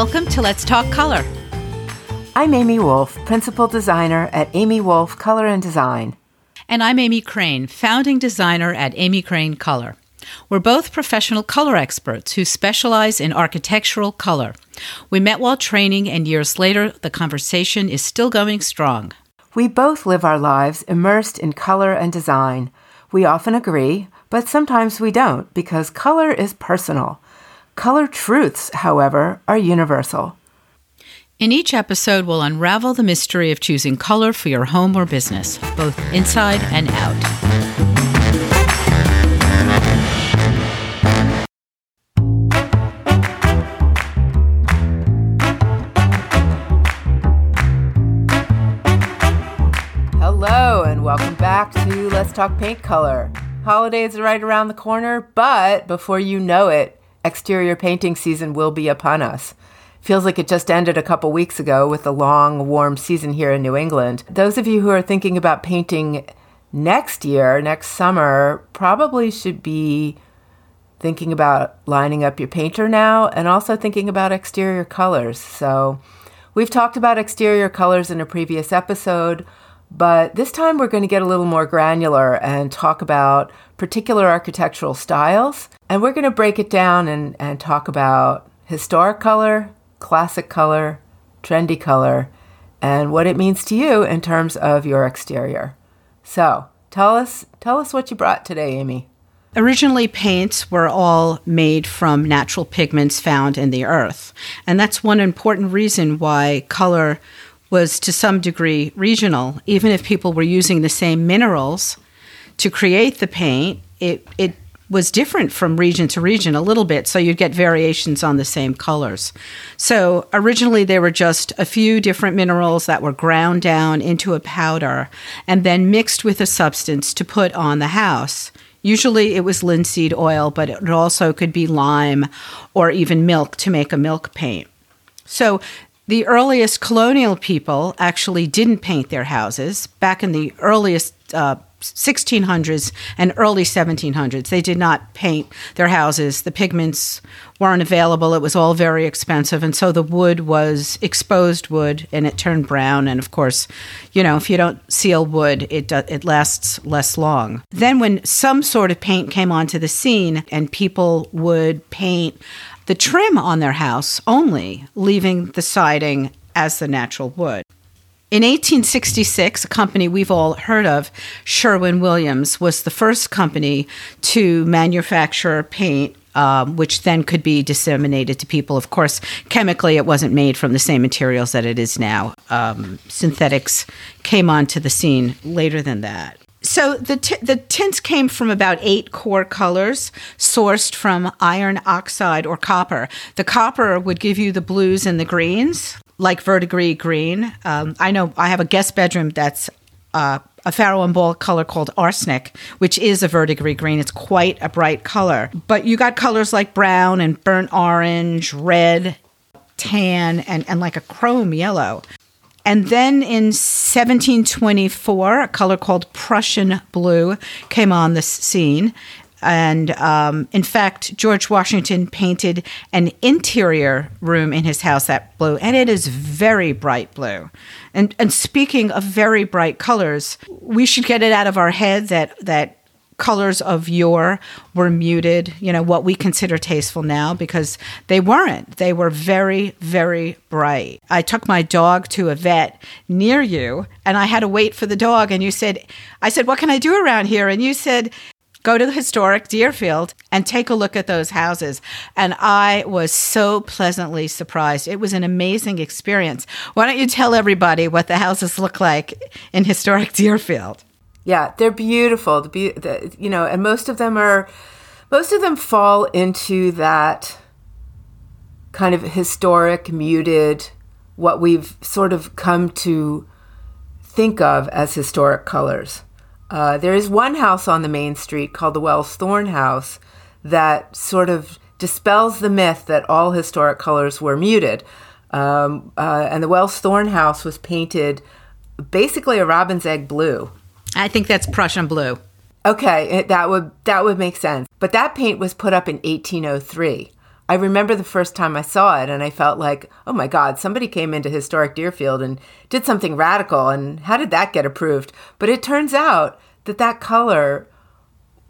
Welcome to Let's Talk Color. I'm Amy Wolf, Principal Designer at Amy Wolf Color and Design. And I'm Amy Crane, Founding Designer at Amy Crane Color. We're both professional color experts who specialize in architectural color. We met while training, and years later, the conversation is still going strong. We both live our lives immersed in color and design. We often agree, but sometimes we don't, because color is personal. Color truths, however, are universal. In each episode, we'll unravel the mystery of choosing color for your home or business, both inside and out. Hello, and welcome back to Let's Talk Paint Color. Holidays are right around the corner, but before you know it, exterior painting season will be upon us. Feels like it just ended a couple weeks ago with the long, warm season here in New England. Those of you who are thinking about painting next year, next summer, probably should be thinking about lining up your painter now and also thinking about exterior colors. So we've talked about exterior colors in a previous episode, but this time we're going to get a little more granular and talk about particular architectural styles. And we're going to break it down and talk about historic color, classic color, trendy color, and what it means to you in terms of your exterior. So tell us what you brought today, Amy. Originally, paints were all made from natural pigments found in the earth. And that's one important reason why color was to some degree regional. Even if people were using the same minerals to create the paint, it was different from region to region a little bit, so you'd get variations on the same colors. So originally there were just a few different minerals that were ground down into a powder and then mixed with a substance to put on the house. Usually it was linseed oil, but it also could be lime or even milk to make a milk paint. So the earliest colonial people actually didn't paint their houses. Back in the earliest 1600s and early 1700s. They did not paint their houses. The pigments weren't available. It was all very expensive. And so the wood was exposed wood and it turned brown. And of course, you know, if you don't seal wood, it lasts less long. Then when some sort of paint came onto the scene and people would paint the trim on their house only, leaving the siding as the natural wood. In 1866, a company we've all heard of, Sherwin-Williams, was the first company to manufacture paint, which then could be disseminated to people. Of course, chemically, it wasn't made from the same materials that it is now. Synthetics came onto the scene later than that. So the tints came from about 8 core colors sourced from iron oxide or copper. The copper would give you the blues and the greens, like verdigris green. I know I have a guest bedroom that's a Farrow and Ball color called arsenic, which is a verdigris green. It's quite a bright color. But you got colors like brown and burnt orange, red, tan, and like a chrome yellow. And then in 1724, a color called Prussian blue came on the scene. And in fact, George Washington painted an interior room in his house that blue, and it is very bright blue. And speaking of very bright colors, we should get it out of our head that colors of yore were muted, you know, what we consider tasteful now, because they weren't. They were very, very bright. I took my dog to a vet near you, and I had to wait for the dog, and I said, what can I do around here? And you said, go to the historic Deerfield and take a look at those houses. And I was so pleasantly surprised. It was an amazing experience. Why don't you tell everybody what the houses look like in historic Deerfield? Yeah, they're beautiful. And most of them fall into that kind of historic, muted, what we've sort of come to think of as historic colors. There is one house on the main street called the Wells Thorn House that sort of dispels the myth that all historic colors were muted. And the Wells Thorn House was painted basically a robin's egg blue. I think that's Prussian blue. Okay, that would make sense. But that paint was put up in 1803. I remember the first time I saw it and I felt like, oh my God, somebody came into historic Deerfield and did something radical. And how did that get approved? But it turns out that that color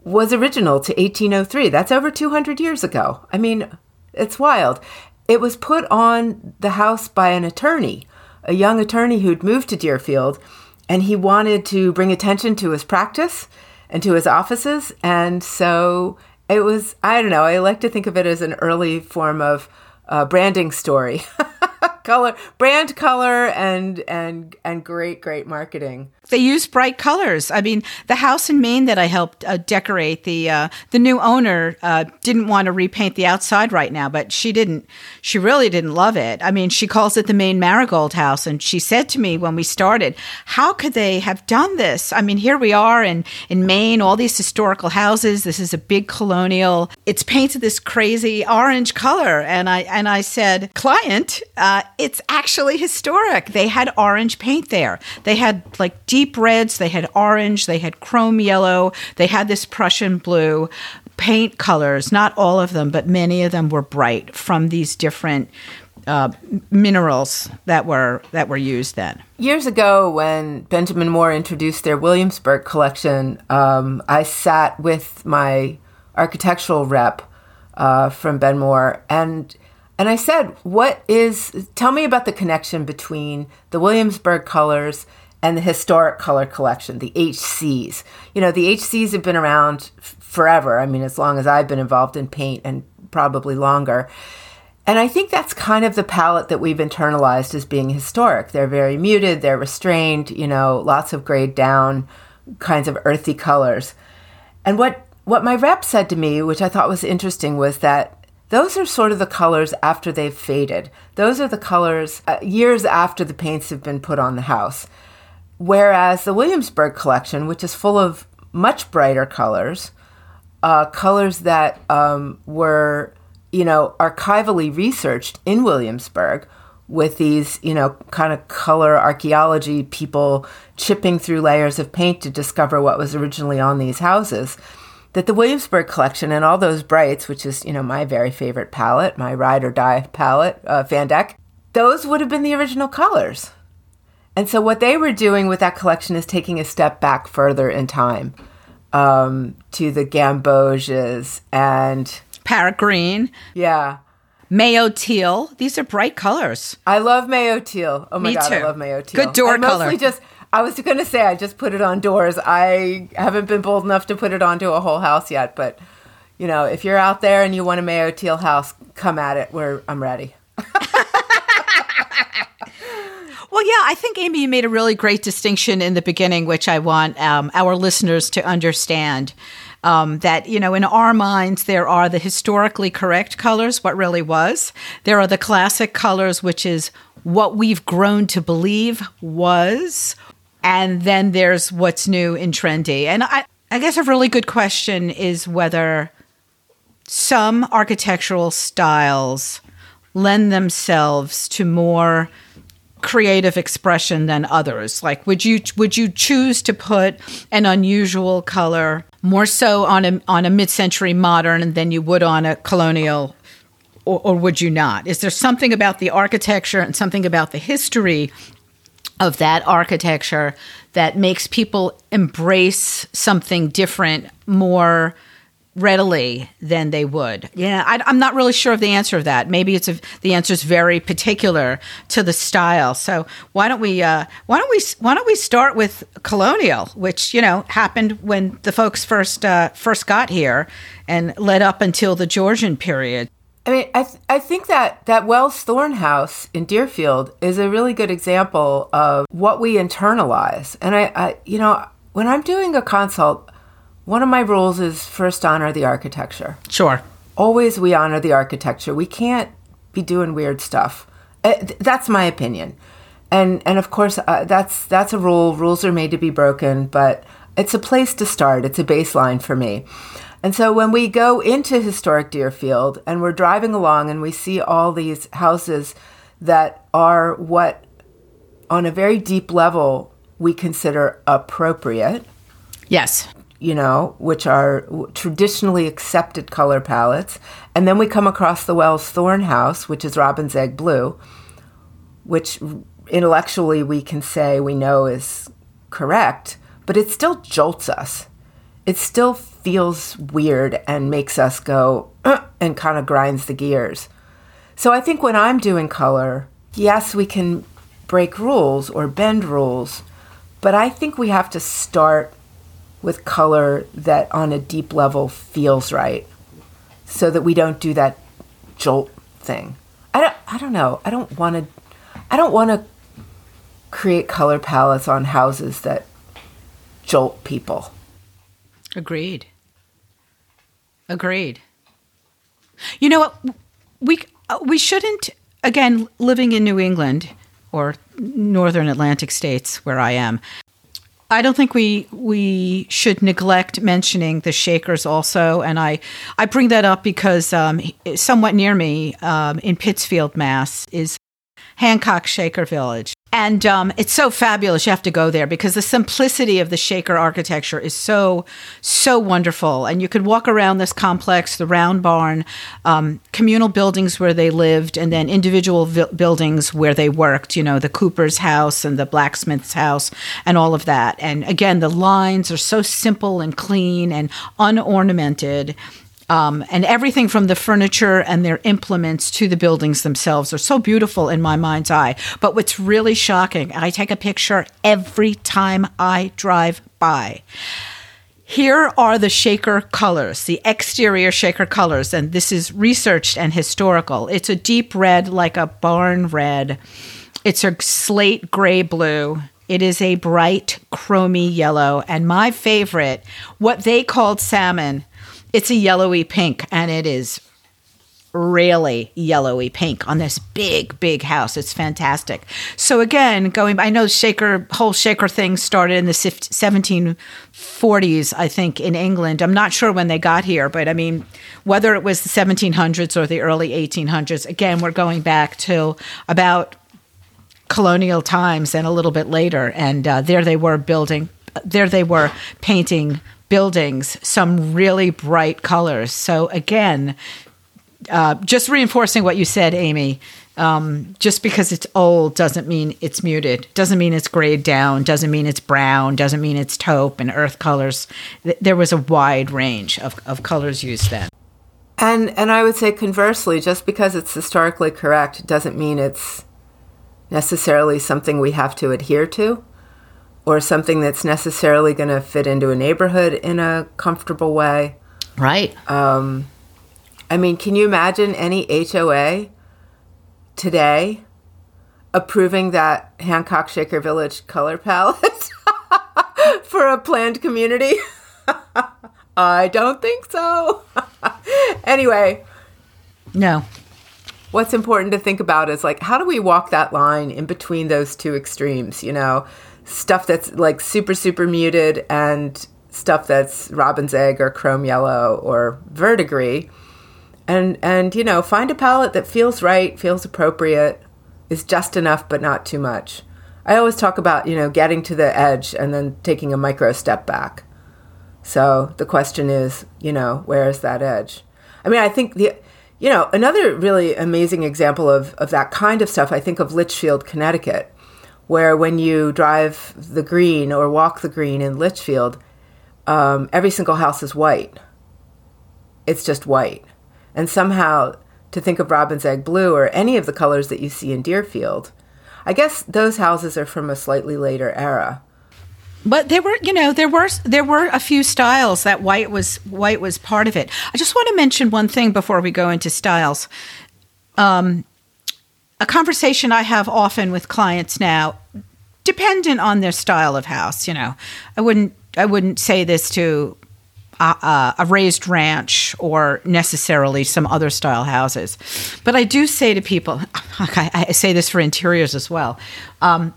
was original to 1803. That's over 200 years ago. I mean, it's wild. It was put on the house by an attorney, a young attorney who'd moved to Deerfield, and he wanted to bring attention to his practice and to his offices. And so it was, I don't know, I like to think of it as an early form of branding story. Color, brand color, and great, great marketing. They use bright colors. I mean, the house in Maine that I helped decorate, the new owner didn't want to repaint the outside right now, but she didn't. She really didn't love it. I mean, she calls it the Maine Marigold House, and she said to me when we started, how could they have done this? I mean, here we are in Maine, all these historical houses. This is a big colonial. It's painted this crazy orange color. And I said, client, it's actually historic. They had orange paint there. They had like deep reds, they had orange, they had chrome yellow, they had this Prussian blue paint colors. Not all of them, but many of them were bright from these different minerals that were used then. Years ago, when Benjamin Moore introduced their Williamsburg collection, I sat with my architectural rep from Ben Moore, and I said, tell me about the connection between the Williamsburg colors and the historic color collection, the HCs. You know, the HCs have been around forever. I mean, as long as I've been involved in paint and probably longer. And I think that's kind of the palette that we've internalized as being historic. They're very muted, they're restrained, you know, lots of grayed down kinds of earthy colors. And what my rep said to me, which I thought was interesting, was that those are sort of the colors after they've faded. Those are the colors years after the paints have been put on the house. Whereas the Williamsburg collection, which is full of much brighter colors, colors that were, you know, archivally researched in Williamsburg with these, you know, kind of color archaeology people chipping through layers of paint to discover what was originally on these houses, that the Williamsburg collection and all those brights, which is, you know, my very favorite palette, my ride or die palette, Van Dyck, those would have been the original colors. And so what they were doing with that collection is taking a step back further in time to the gamboges and parrot green. Yeah. Mayo teal. These are bright colors. I love mayo teal. Oh my Me God, too. I love mayo teal. Good door color. I was going to say I just put it on doors. I haven't been bold enough to put it onto a whole house yet. But, you know, if you're out there and you want a mayo teal house, come at it. I'm ready. Well, yeah, I think, Amy, you made a really great distinction in the beginning, which I want our listeners to understand. That, you know, in our minds, there are the historically correct colors, what really was. There are the classic colors, which is what we've grown to believe was. And then there's what's new and trendy. And I guess a really good question is whether some architectural styles lend themselves to more creative expression than others. Like, would you choose to put an unusual color more so on a mid-century modern than you would on a colonial, or would you not? Is there something about the architecture and something about the history of that architecture that makes people embrace something different more readily than they would? Yeah, I'm not really sure of the answer of that. Maybe the answer is very particular to the style. So why don't we start with colonial, which, you know, happened when the folks first got here and led up until the Georgian period. I mean, I think that Wells Thorn House in Deerfield is a really good example of what we internalize. And I you know, when I'm doing a consult, one of my rules is first honor the architecture. Sure. Always we honor the architecture. We can't be doing weird stuff. That's my opinion. And of course, that's a rule. Rules are made to be broken, but it's a place to start. It's a baseline for me. And so when we go into historic Deerfield and we're driving along and we see all these houses that are what, on a very deep level, we consider appropriate. Yes. you know, which are traditionally accepted color palettes. And then we come across the Wells Thorn House, which is robin's egg blue, which intellectually we can say we know is correct, but it still jolts us. It still feels weird and makes us go and kind of grinds the gears. So I think when I'm doing color, yes, we can break rules or bend rules, but I think we have to start with color that on a deep level feels right so that we don't do that jolt thing. I don't know. I don't want to create color palettes on houses that jolt people. Agreed. You know what? We shouldn't, again, living in New England or northern Atlantic states where I am, I don't think we should neglect mentioning the Shakers also. And I bring that up because somewhat near me in Pittsfield, Mass. is Hancock Shaker Village. And it's so fabulous. You have to go there because the simplicity of the Shaker architecture is so, so wonderful. And you could walk around this complex, the round barn, communal buildings where they lived, and then individual buildings where they worked, you know, the Cooper's house and the blacksmith's house and all of that. And again, the lines are so simple and clean and unornamented. And everything from the furniture and their implements to the buildings themselves are so beautiful in my mind's eye. But what's really shocking, I take a picture every time I drive by. Here are the Shaker colors, the exterior Shaker colors, and this is researched and historical. It's a deep red, like a barn red. It's a slate gray blue. It is a bright, chromy yellow. And my favorite, what they called salmon. It's a yellowy pink, and it is really yellowy pink on this big, big house. It's fantastic. So again, I know whole Shaker thing started in the 1740s, I think, in England. I'm not sure when they got here, but I mean, whether it was the 1700s or the early 1800s, again, we're going back to about colonial times and a little bit later. And there they were painting buildings, some really bright colors. So again, just reinforcing what you said, Amy, just because it's old doesn't mean it's muted, doesn't mean it's grayed down, doesn't mean it's brown, doesn't mean it's taupe and earth colors. There was a wide range of colors used then. And I would say conversely, just because it's historically correct doesn't mean it's necessarily something we have to adhere to, or something that's necessarily going to fit into a neighborhood in a comfortable way. Right. I mean, can you imagine any HOA today approving that Hancock Shaker Village color palette for a planned community? I don't think so. Anyway. No. What's important to think about is, like, how do we walk that line in between those two extremes, you know? Stuff that's like super, super muted and stuff that's robin's egg or chrome yellow or verdigris. And you know, find a palette that feels right, feels appropriate, is just enough but not too much. I always talk about, you know, getting to the edge and then taking a micro step back. So the question is, you know, where is that edge? I mean, I think another really amazing example of that kind of stuff, I think of Litchfield, Connecticut, where when you drive the green or walk the green in Litchfield, every single house is white. It's just white. And somehow to think of robin's egg blue or any of the colors that you see in Deerfield, I guess those houses are from a slightly later era. But there were a few styles that white was part of it. I just want to mention one thing before we go into styles. A conversation I have often with clients now, dependent on their style of house, you know, I wouldn't say this to a raised ranch or necessarily some other style houses, but I do say to people, I say this for interiors as well.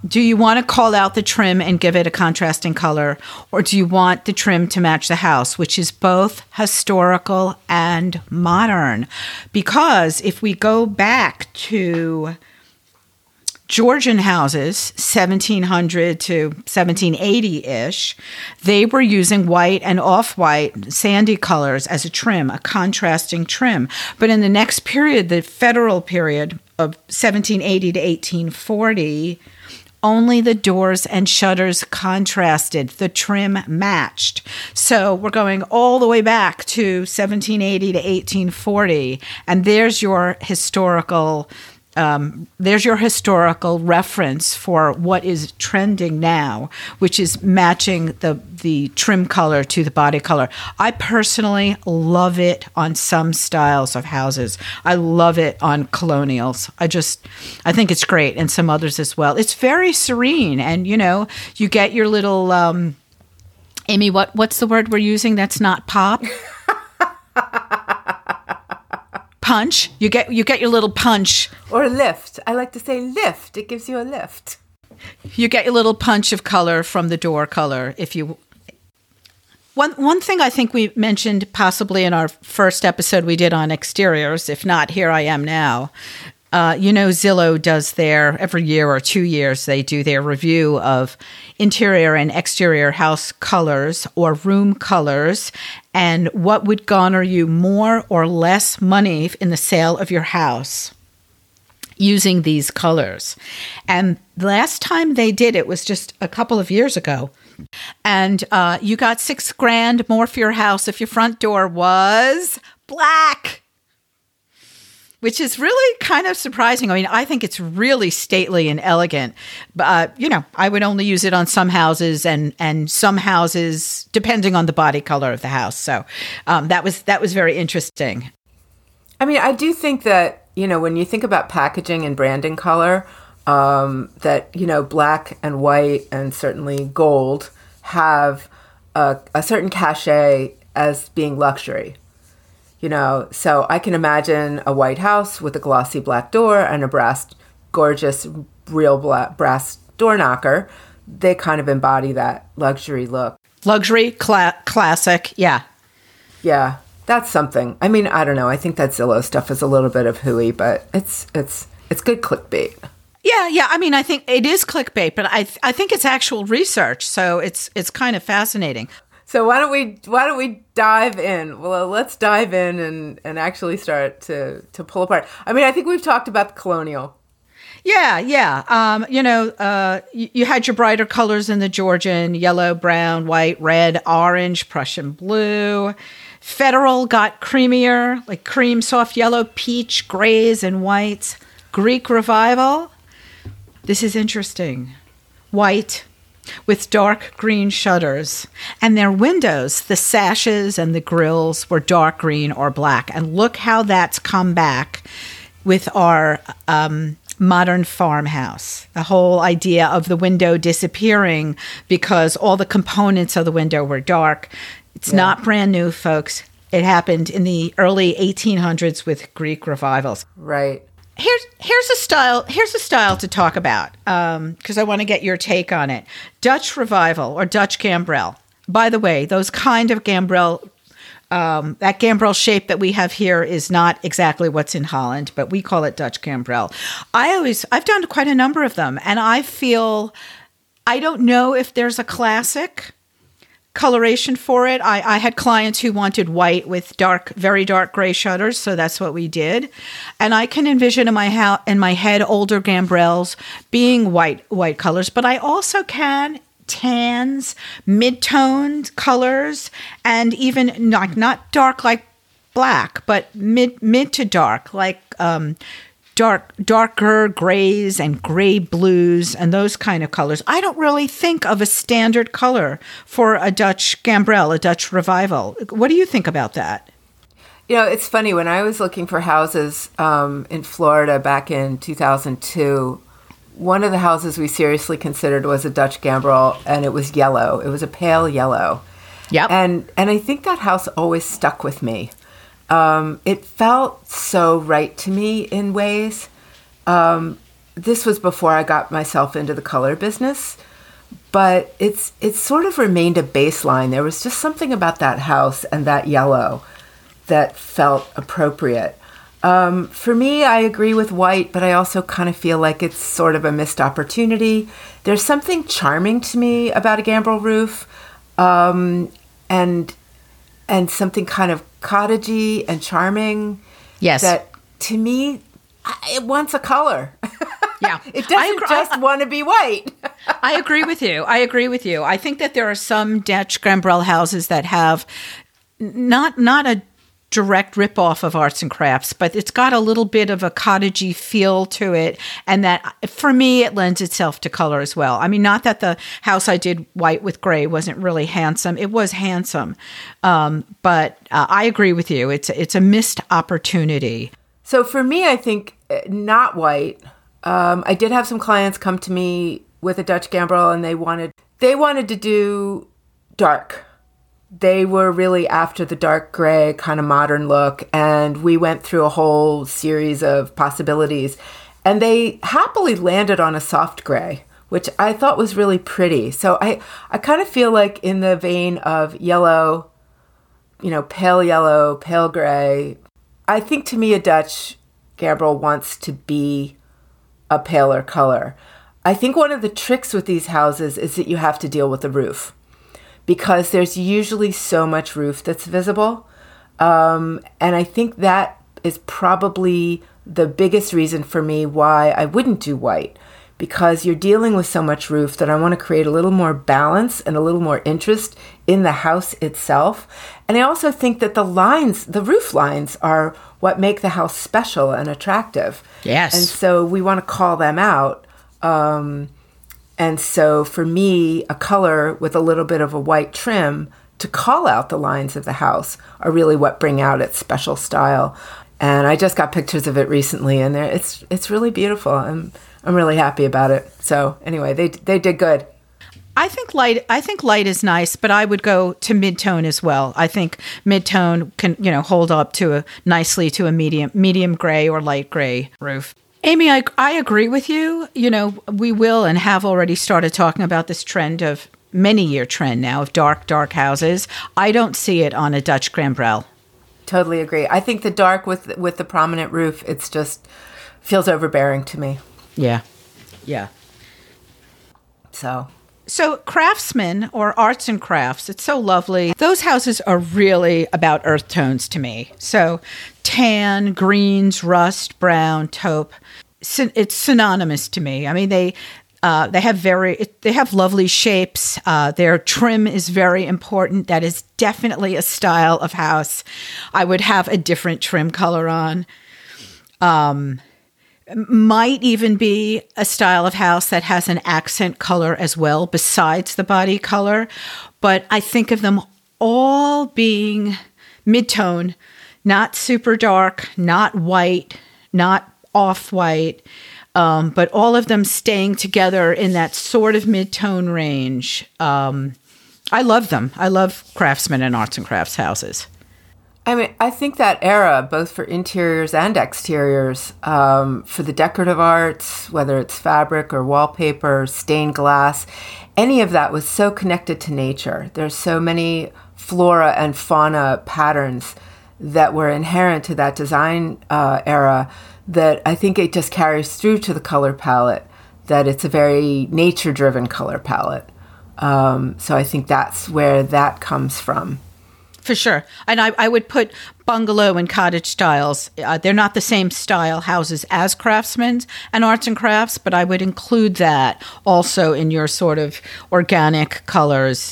Do you want to call out the trim and give it a contrasting color, or do you want the trim to match the house, which is both historical and modern? Because if we go back to Georgian houses, 1700 to 1780-ish, they were using white and off-white sandy colors as a trim, a contrasting trim. But in the next period, the federal period of 1780 to 1840, only the doors and shutters contrasted. The trim matched. So we're going all the way back to 1780 to 1840, and there's your historical reference for what is trending now, which is matching the trim color to the body color. I personally love it on some styles of houses. I love it on colonials. I think it's great, and some others as well. It's very serene, and you get your little Amy. What's the word we're using? That's not pop. Punch. You get your little punch. Or lift. I like to say lift. It gives you a lift. You get your little punch of color from the door color. If you one thing I think we mentioned possibly in our first episode we did on exteriors, if not, here I am now. Zillow does their, every year or 2 years, they do their review of interior and exterior house colors or room colors and what would garner you more or less money in the sale of your house using these colors. And last time they did it was just a couple of years ago. And you got $6,000 more for your house if your front door was black. Which is really kind of surprising. I mean, I think it's really stately and elegant. But, I would only use it on some houses and some houses, depending on the body color of the house. So that was very interesting. I mean, I do think that, when you think about packaging and branding color, that, black and white and certainly gold have a certain cachet as being luxury. So I can imagine a white house with a glossy black door and a gorgeous brass door knocker. They kind of embody that luxury look. Luxury, classic, yeah. Yeah, that's something. I mean, I don't know. I think that Zillow stuff is a little bit of hooey, but it's good clickbait. Yeah. I mean, I think it is clickbait, but I think it's actual research, so it's kind of fascinating. So why don't we dive in? Well, let's dive in and actually start to pull apart. I mean, I think we've talked about the colonial. Yeah. You had your brighter colors in the Georgian, yellow, brown, white, red, orange, Prussian blue. Federal got creamier, like cream, soft yellow, peach, grays, and whites. Greek revival. This is interesting. White with dark green shutters, and their windows, the sashes and the grills, were dark green or black. And look how that's come back with our modern farmhouse. The whole idea of the window disappearing because all the components of the window were dark. It's not brand new, folks. It happened in the early 1800s with Greek revivals. Right. Here's a style to talk about, because I want to get your take on it. Dutch revival or Dutch gambrel. By the way, those kind of gambrel, that gambrel shape that we have here is not exactly what's in Holland, but we call it Dutch gambrel. I've done quite a number of them, and I don't know if there's a classic coloration for it. I had clients who wanted white with very dark gray shutters, so that's what we did. And I can envision in my head older gambrels being white colors, but I also can tans, mid-toned colors, and even not dark like black, but mid to dark like darker grays and gray blues and those kind of colors. I don't really think of a standard color for a Dutch gambrel, a Dutch revival. What do you think about that? It's funny. When I was looking for houses in Florida back in 2002, one of the houses we seriously considered was a Dutch gambrel, and it was yellow. It was a pale yellow. Yep. And I think that house always stuck with me. It felt so right to me in ways. This was before I got myself into the color business, but it sort of remained a baseline. There was just something about that house and that yellow that felt appropriate. For me, I agree with White, but I also kind of feel like it's sort of a missed opportunity. There's something charming to me about a gambrel roof, and something kind of cottagey and charming. Yes. That, to me, it wants a color. Yeah. It doesn't just want to be white. I agree with you. I think that there are some Dutch gambrel houses that have not a direct ripoff of arts and crafts, but it's got a little bit of a cottagey feel to it. And that, for me, it lends itself to color as well. I mean, not that the house I did white with gray wasn't really handsome. It was handsome. But I agree with you. It's a missed opportunity. So for me, I think not white. I did have some clients come to me with a Dutch gambrel, and they wanted to do dark. They were really after the dark gray kind of modern look, and we went through a whole series of possibilities, and they happily landed on a soft gray, which I thought was really pretty. So I kind of feel like in the vein of yellow, pale yellow, pale gray, I think to me a Dutch gambrel wants to be a paler color. I think one of the tricks with these houses is that you have to deal with the roof, because there's usually so much roof that's visible. And I think that is probably the biggest reason for me why I wouldn't do white, because you're dealing with so much roof that I want to create a little more balance and a little more interest in the house itself. And I also think that the roof lines are what make the house special and attractive. Yes. And so we want to call them out. And so for me, a color with a little bit of a white trim to call out the lines of the house are really what bring out its special style. And I just got pictures of it recently, and it's really beautiful. I'm really happy about it. So anyway, they did good. I think light is nice, but I would go to mid-tone as well. I think mid-tone can, hold up to nicely to a medium gray or light gray roof. Amy, I agree with you. We will and have already started talking about this many-year trend now of dark houses. I don't see it on a Dutch gambrel. Totally agree. I think the dark with the prominent roof, it's just feels overbearing to me. Yeah. Yeah. So craftsmen or arts and crafts, it's so lovely. Those houses are really about earth tones to me. So tan, greens, rust, brown, taupe. It's synonymous to me. I mean, they have lovely shapes. Their trim is very important. That is definitely a style of house. I would have a different trim color on. Might even be a style of house that has an accent color as well, besides the body color. But I think of them all being mid-tone, not super dark, not white, not off-white, but all of them staying together in that sort of mid-tone range. I love them. I love craftsmen and arts and crafts houses. I mean, I think that era, both for interiors and exteriors, for the decorative arts, whether it's fabric or wallpaper, stained glass, any of that was so connected to nature. There's so many flora and fauna patterns that were inherent to that design era that I think it just carries through to the color palette, that it's a very nature-driven color palette. So I think that's where that comes from. For sure. And I would put bungalow and cottage styles. They're not the same style houses as craftsmen and arts and crafts, but I would include that also in your sort of organic colors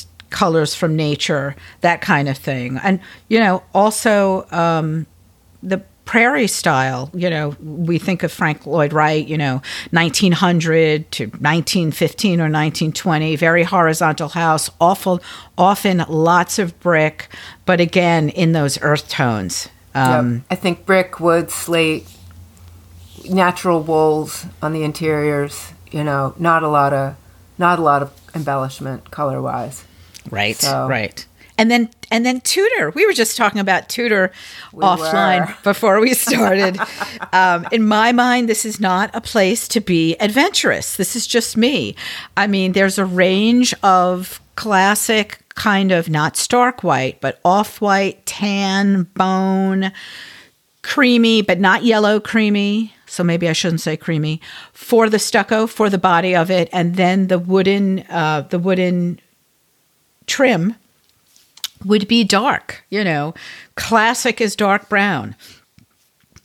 from nature, that kind of thing. And, also the prairie style, we think of Frank Lloyd Wright, 1900 to 1915 or 1920, very horizontal house, often lots of brick, but again, in those earth tones. Yep. I think brick, wood, slate, natural wools on the interiors, not a lot of embellishment color-wise. Right, so. Right. And then Tudor. We were just talking about Tudor before we started. In my mind, this is not a place to be adventurous. This is just me. I mean, there's a range of classic kind of not stark white, but off-white, tan, bone, creamy, but not yellow creamy. So maybe I shouldn't say creamy for the stucco, for the body of it, and then the wooden trim would be dark. You know, classic is dark brown,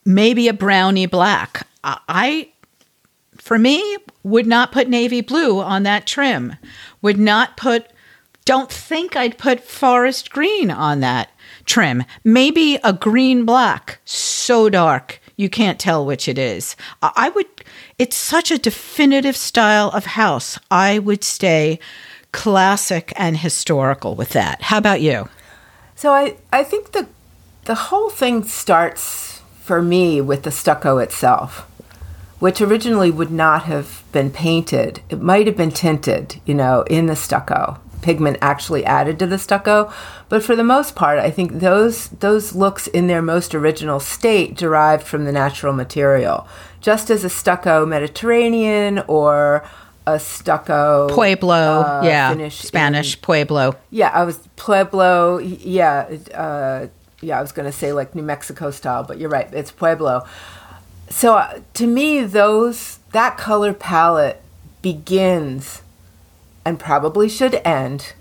maybe a browny black. For me, would not put navy blue on that trim. Don't think I'd put forest green on that trim. Maybe a green black, so dark you can't tell which it is. It's such a definitive style of house. I would stay classic and historical with that. How about you? So I think the whole thing starts for me with the stucco itself, which originally would not have been painted. It might have been tinted, in the stucco. Pigment actually added to the stucco. But for the most part, I think those looks in their most original state derived from the natural material. Just as a stucco Mediterranean or a stucco... Pueblo, Finnish, Spanish, Pueblo. Yeah, Pueblo, I was going to say like New Mexico style, but you're right, it's Pueblo. So to me, that color palette begins and probably should end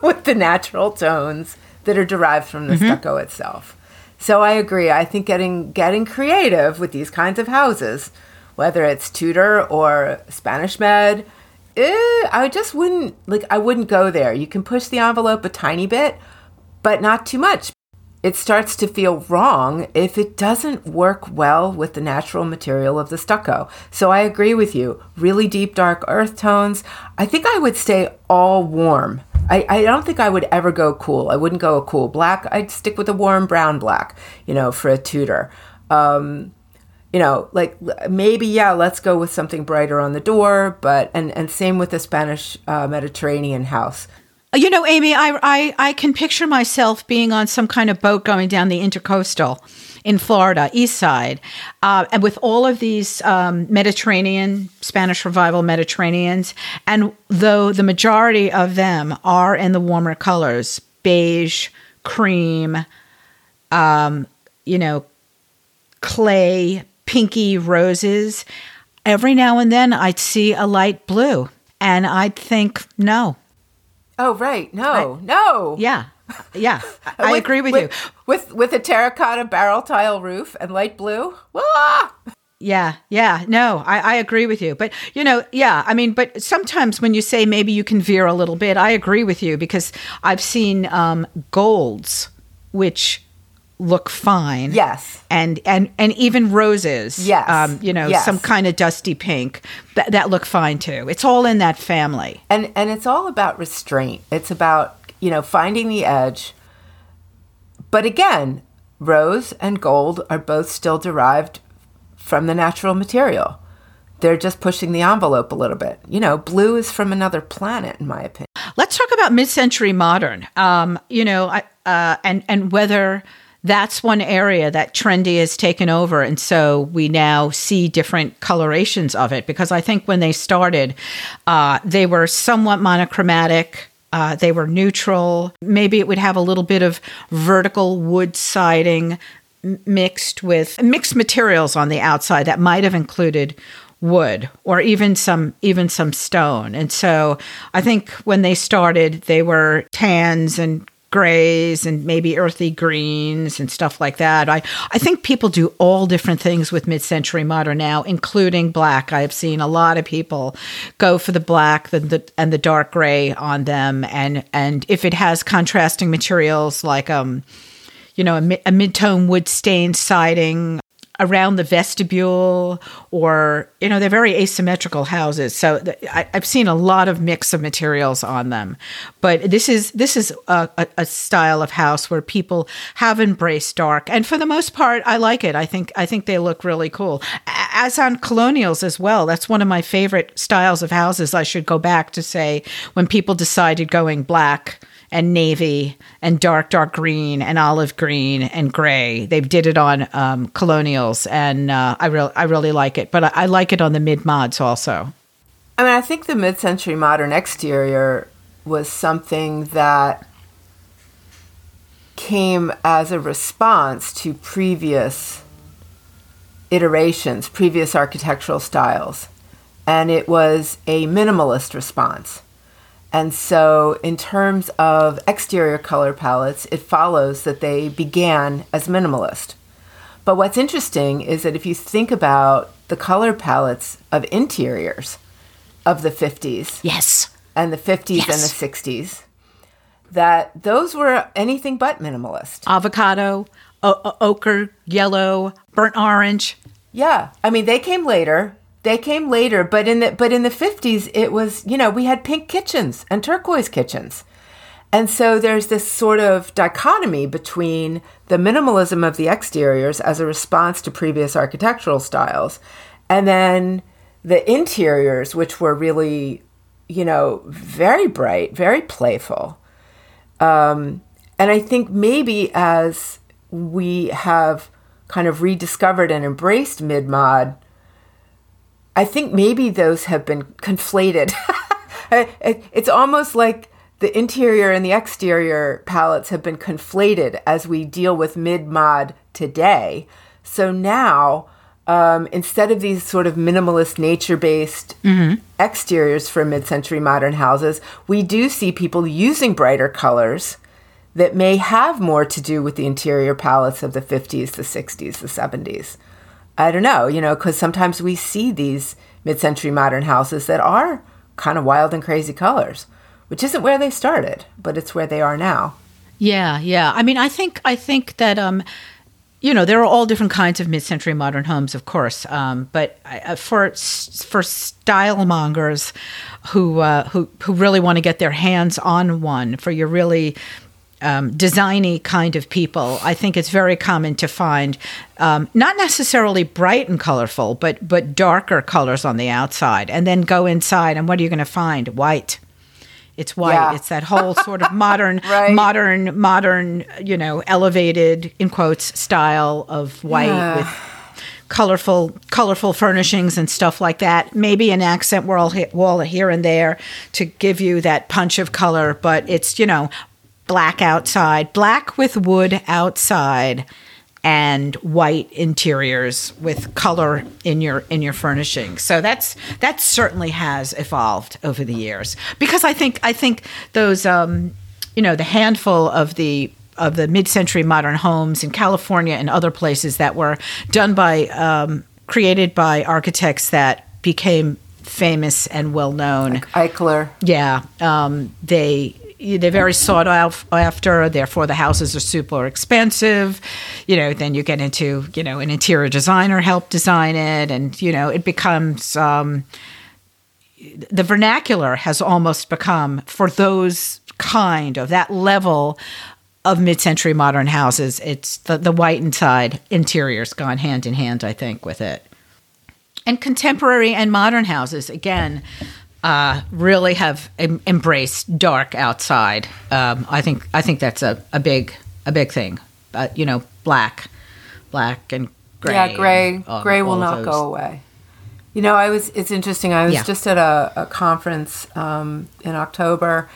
with the natural tones that are derived from the stucco itself. So I agree. I think getting creative with these kinds of houses, whether it's Tudor or Spanish Med, I wouldn't go there. You can push the envelope a tiny bit, but not too much. It starts to feel wrong if it doesn't work well with the natural material of the stucco. So I agree with you. Really deep, dark earth tones. I think I would stay all warm. I don't think I would ever go cool. I wouldn't go a cool black. I'd stick with a warm brown black, for a Tudor. Let's go with something brighter on the door. But and same with the Spanish Mediterranean house. You know, Amy, I can picture myself being on some kind of boat going down the intercoastal in Florida, east side, and with all of these Mediterranean, Spanish Revival Mediterraneans, and though the majority of them are in the warmer colors, beige, cream, clay, pinky roses, every now and then I'd see a light blue, and I'd think, no. Oh, right. No. Yeah. Yeah. I agree with you. With a terracotta barrel tile roof and light blue. Ah! Yeah. Yeah. No, I agree with you. But, but sometimes when you say maybe you can veer a little bit, I agree with you because I've seen golds, which look fine. Yes. And even roses. Yes. Some kind of dusty pink that look fine too. It's all in that family. And it's all about restraint. It's about, finding the edge. But again, rose and gold are both still derived from the natural material. They're just pushing the envelope a little bit. Blue is from another planet, in my opinion. Let's talk about mid-century modern. And whether that's one area that trendy has taken over. And so we now see different colorations of it, because I think when they started, they were somewhat monochromatic. They were neutral. Maybe it would have a little bit of vertical wood siding mixed with mixed materials on the outside that might have included wood or even some stone. And so I think when they started, they were tans and grays and maybe earthy greens and stuff like that. I think people do all different things with mid-century modern now, including black. I have seen a lot of people go for the black and the dark gray on them. And if it has contrasting materials like, a mid-tone wood stain siding around the vestibule or, they're very asymmetrical houses. So I've seen a lot of mix of materials on them. But this is a style of house where people have embraced dark. And for the most part, I like it. I think they look really cool. As on colonials as well. That's one of my favorite styles of houses. I should go back to say when people decided going black and navy and dark green and olive green and gray. They did it on colonials, and I really like it. But I like it on the mid-mods also. I mean, I think the mid-century modern exterior was something that came as a response to previous iterations, previous architectural styles, and it was a minimalist response. And so in terms of exterior color palettes, it follows that they began as minimalist. But what's interesting is that if you think about the color palettes of interiors of the 50s, yes, and the 50s, yes, and the 60s, that those were anything but minimalist. Avocado, ochre, yellow, burnt orange. Yeah. I mean, they came later. They came later, but in the 50s, it was, you know, we had pink kitchens and turquoise kitchens. And so there's this sort of dichotomy between the minimalism of the exteriors as a response to previous architectural styles, and then the interiors, which were really, you know, very bright, very playful. And I think maybe as we have kind of rediscovered and embraced mid-mod, I think maybe those have been conflated. It's almost like the interior and the exterior palettes have been conflated as we deal with mid-mod today. So now, instead of these sort of minimalist nature-based exteriors for mid-century modern houses, we do see people using brighter colors that may have more to do with the interior palettes of the 50s, the 60s, the 70s. I don't know, you know, because sometimes we see these mid-century modern houses that are kind of wild and crazy colors, which isn't where they started, but it's where they are now. Yeah, yeah. I mean, I think that, you know, there are all different kinds of mid-century modern homes, of course, but for stylemongers who really want to get their hands on one, for your really designy kind of people, I think it's very common to find not necessarily bright and colorful, but darker colors on the outside, and then go inside, and what are you going to find? White. It's white. Yeah. It's that whole sort of modern, right, modern, you know, elevated in quotes style of white, yeah, with colorful furnishings and stuff like that. Maybe an accent wall here and there to give you that punch of color, but it's, you know, black outside, black with wood outside, and white interiors with color in your furnishing. So that certainly has evolved over the years, because I think those you know, the handful of the mid-century modern homes in California and other places that were done by created by architects that became famous and well known, like Eichler. Yeah, they're very sought after, therefore the houses are super expensive. You know, then you get into, you know, an interior designer helped design it, and, you know, it becomes the vernacular has almost become for those kind of that level of mid-century modern houses. It's the white inside interiors gone hand in hand, I think, with it. And contemporary and modern houses, again, really have embraced dark outside. I think that's a big thing. You know, black and gray. Yeah, gray will not go away. You know, it's interesting. I was just at a conference in October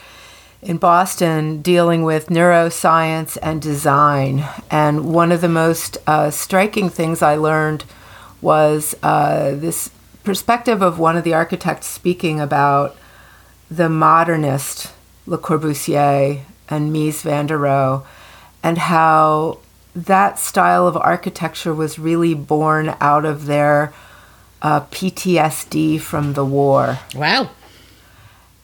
in Boston dealing with neuroscience and design, and one of the most striking things I learned was this perspective of one of the architects speaking about the modernist Le Corbusier and Mies van der Rohe, and how that style of architecture was really born out of their PTSD from the war. Wow.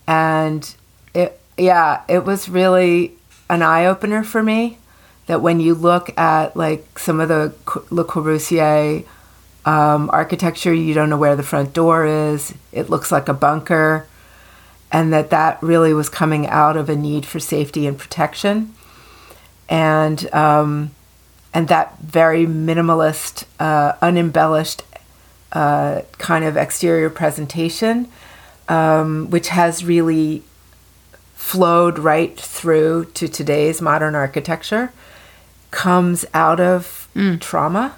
And it was really an eye-opener for me, that when you look at like some of the Le Corbusier architecture, you don't know where the front door is. It looks like a bunker. And that really was coming out of a need for safety and protection. And that very minimalist, unembellished kind of exterior presentation, which has really flowed right through to today's modern architecture, comes out of trauma.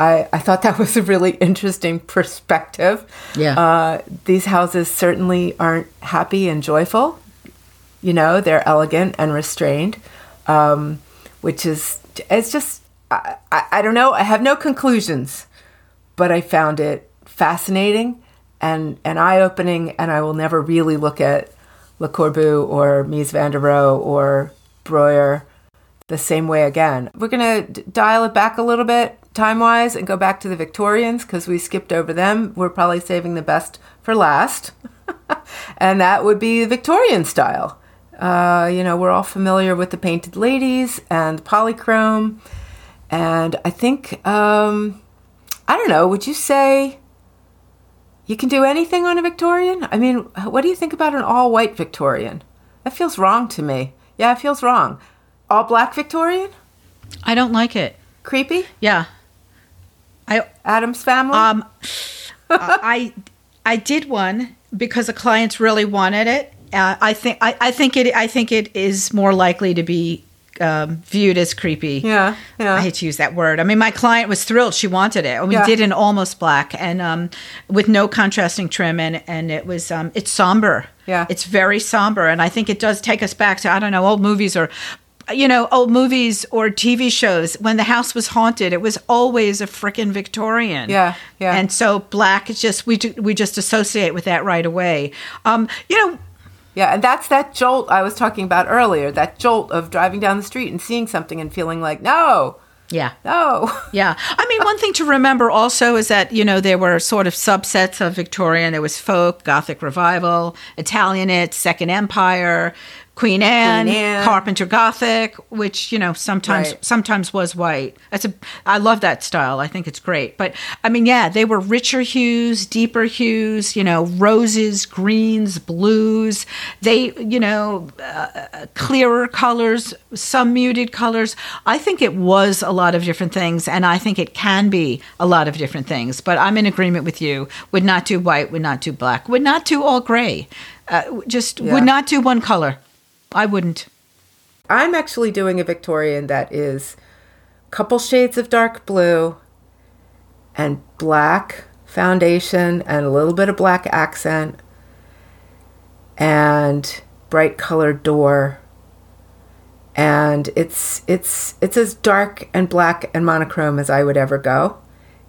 I thought that was a really interesting perspective. Yeah. These houses certainly aren't happy and joyful. You know, they're elegant and restrained, which is, it's just, I don't know. I have no conclusions, but I found it fascinating and eye-opening, and I will never really look at Le Corbusier or Mies van der Rohe or Breuer the same way again. We're going to dial it back a little bit time-wise and go back to the Victorians because we skipped over them. We're probably saving the best for last. And that would be Victorian style. You know, we're all familiar with the painted ladies and polychrome. And I think, I don't know, would you say you can do anything on a Victorian? I mean, what do you think about an all-white Victorian? That feels wrong to me. Yeah, it feels wrong. All-black Victorian? I don't like it. Creepy? Yeah. Addams Family? I did one because the clients really wanted it. I think it is more likely to be viewed as creepy. Yeah. I hate to use that word. I mean, my client was thrilled; she wanted it. We did an almost black and with no contrasting trim, and it was it's somber. Yeah, it's very somber, and I think it does take us back to, I don't know, old movies or TV shows. When the house was haunted, it was always a frickin' Victorian. Yeah. And so black is just, we just associate with that right away. Yeah, and that's that jolt I was talking about earlier, that jolt of driving down the street and seeing something and feeling like, no. Yeah. No. Yeah. I mean, one thing to remember also is that, you know, there were sort of subsets of Victorian. There was folk, Gothic Revival, Italianate, Second Empire, Queen Anne, Carpenter Gothic, which, you know, sometimes was white. I love that style. I think it's great. But I mean, yeah, they were richer hues, deeper hues, you know, roses, greens, blues. They, you know, clearer colors, some muted colors. I think it was a lot of different things, and I think it can be a lot of different things. But I'm in agreement with you. Would not do white, would not do black, would not do all gray. Would not do one color. I wouldn't. I'm actually doing a Victorian that is a couple shades of dark blue and black foundation and a little bit of black accent and bright colored door. And it's as dark and black and monochrome as I would ever go.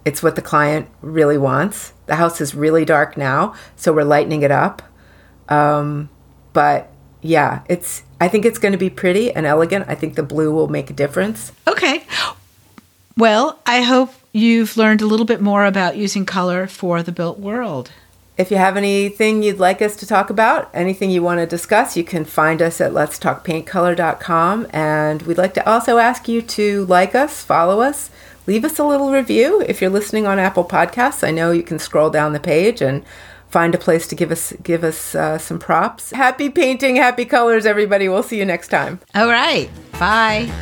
It's what the client really wants. The house is really dark now, so we're lightening it up. But yeah, I think it's going to be pretty and elegant. I think the blue will make a difference. Okay. Well, I hope you've learned a little bit more about using color for the built world. If you have anything you'd like us to talk about, anything you want to discuss, you can find us at letstalkpaintcolor.com. And we'd like to also ask you to like us, follow us, leave us a little review. If you're listening on Apple Podcasts, I know you can scroll down the page and find a place to give us some props. Happy painting, happy colors, everybody. We'll see you next time. All right. Bye.